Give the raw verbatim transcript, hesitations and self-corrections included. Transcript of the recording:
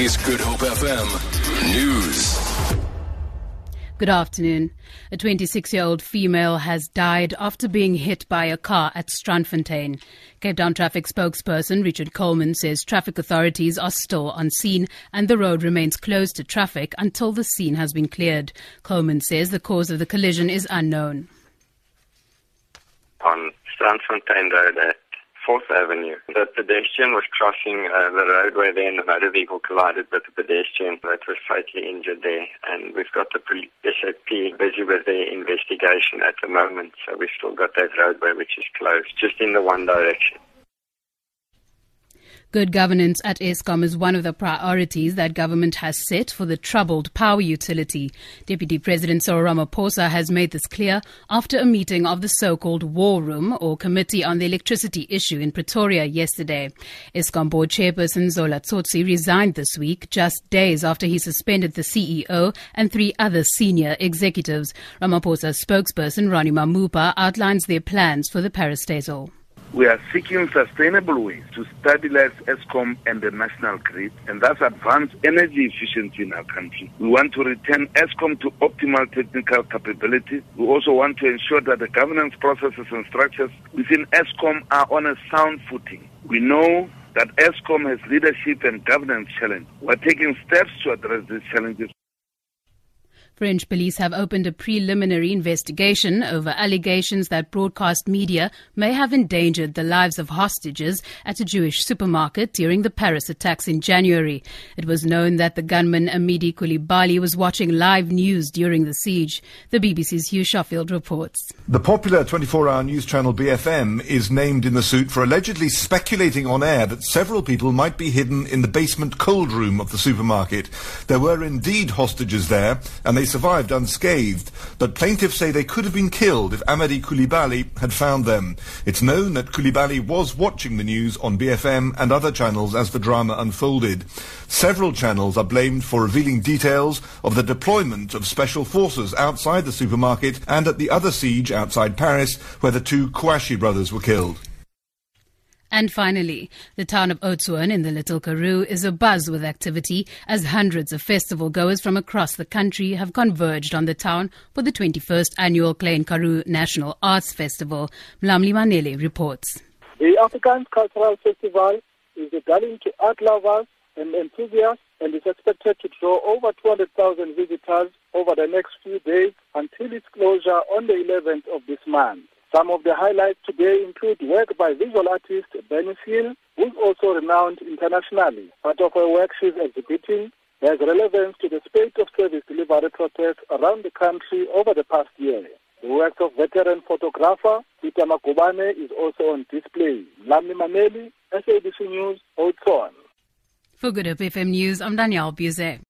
is Good Hope F M News. Good afternoon. A twenty-six-year-old female has died after being hit by a car at Strandfontein. Cape Town traffic spokesperson Richard Coleman says traffic authorities are still on scene and the road remains closed to traffic until the scene has been cleared. Coleman says the cause of the collision is unknown. On Strandfontein Road at fourth Avenue, the pedestrian was crossing uh, the roadway there and the motor vehicle collided with the pedestrian that was fatally injured there. And we've got the police, S A P, busy with their investigation at the moment, so we've still got that roadway which is closed, just in the one direction. Good governance at Eskom is one of the priorities that government has set for the troubled power utility. Deputy President Cyril Ramaphosa has made this clear after a meeting of the so-called War Room or Committee on the Electricity Issue in Pretoria yesterday. Eskom Board Chairperson Zola Tsotsi resigned this week, just days after he suspended the C E O and three other senior executives. Ramaphosa's spokesperson Rani Mamupa outlines their plans for the parastatal. We are seeking sustainable ways to stabilize Eskom and the national grid and thus advance energy efficiency in our country. We want to return Eskom to optimal technical capability. We also want to ensure that the governance processes and structures within Eskom are on a sound footing. We know that Eskom has leadership and governance challenges. We are taking steps to address these challenges. French police have opened a preliminary investigation over allegations that broadcast media may have endangered the lives of hostages at a Jewish supermarket during the Paris attacks in January. It was known that the gunman Amedy Coulibaly was watching live news during the siege. The B B C's Hugh Schofield reports. The popular twenty-four hour news channel B F M is named in the suit for allegedly speculating on air that several people might be hidden in the basement cold room of the supermarket. There were indeed hostages there, and they survived unscathed, but plaintiffs say they could have been killed if Amedy Coulibaly had found them. It's known that Coulibaly was watching the news on B F M and other channels as the drama unfolded. Several channels are blamed for revealing details of the deployment of special forces outside the supermarket and at the other siege outside Paris, where the two Kouachi brothers were killed. And finally, the town of Oudtshoorn in the Little Karoo is abuzz with activity as hundreds of festival goers from across the country have converged on the town for the twenty-first annual Klein Karoo National Arts Festival. Mlamli Manele reports. The African Cultural Festival is appealing to art lovers and enthusiasts and is expected to draw over two hundred thousand visitors over the next few days until its closure on the eleventh of this month. Some of the highlights today include work by visual artist Bernice Hill, who is also renowned internationally. Part of her work she's exhibiting has relevance to the state of service delivery protests around the country over the past year. The work of veteran photographer Peter Makubane is also on display. Mlamli Manele, S A B C News, Oudtshoorn. For Good Hope F M News, I'm Danielle Buse.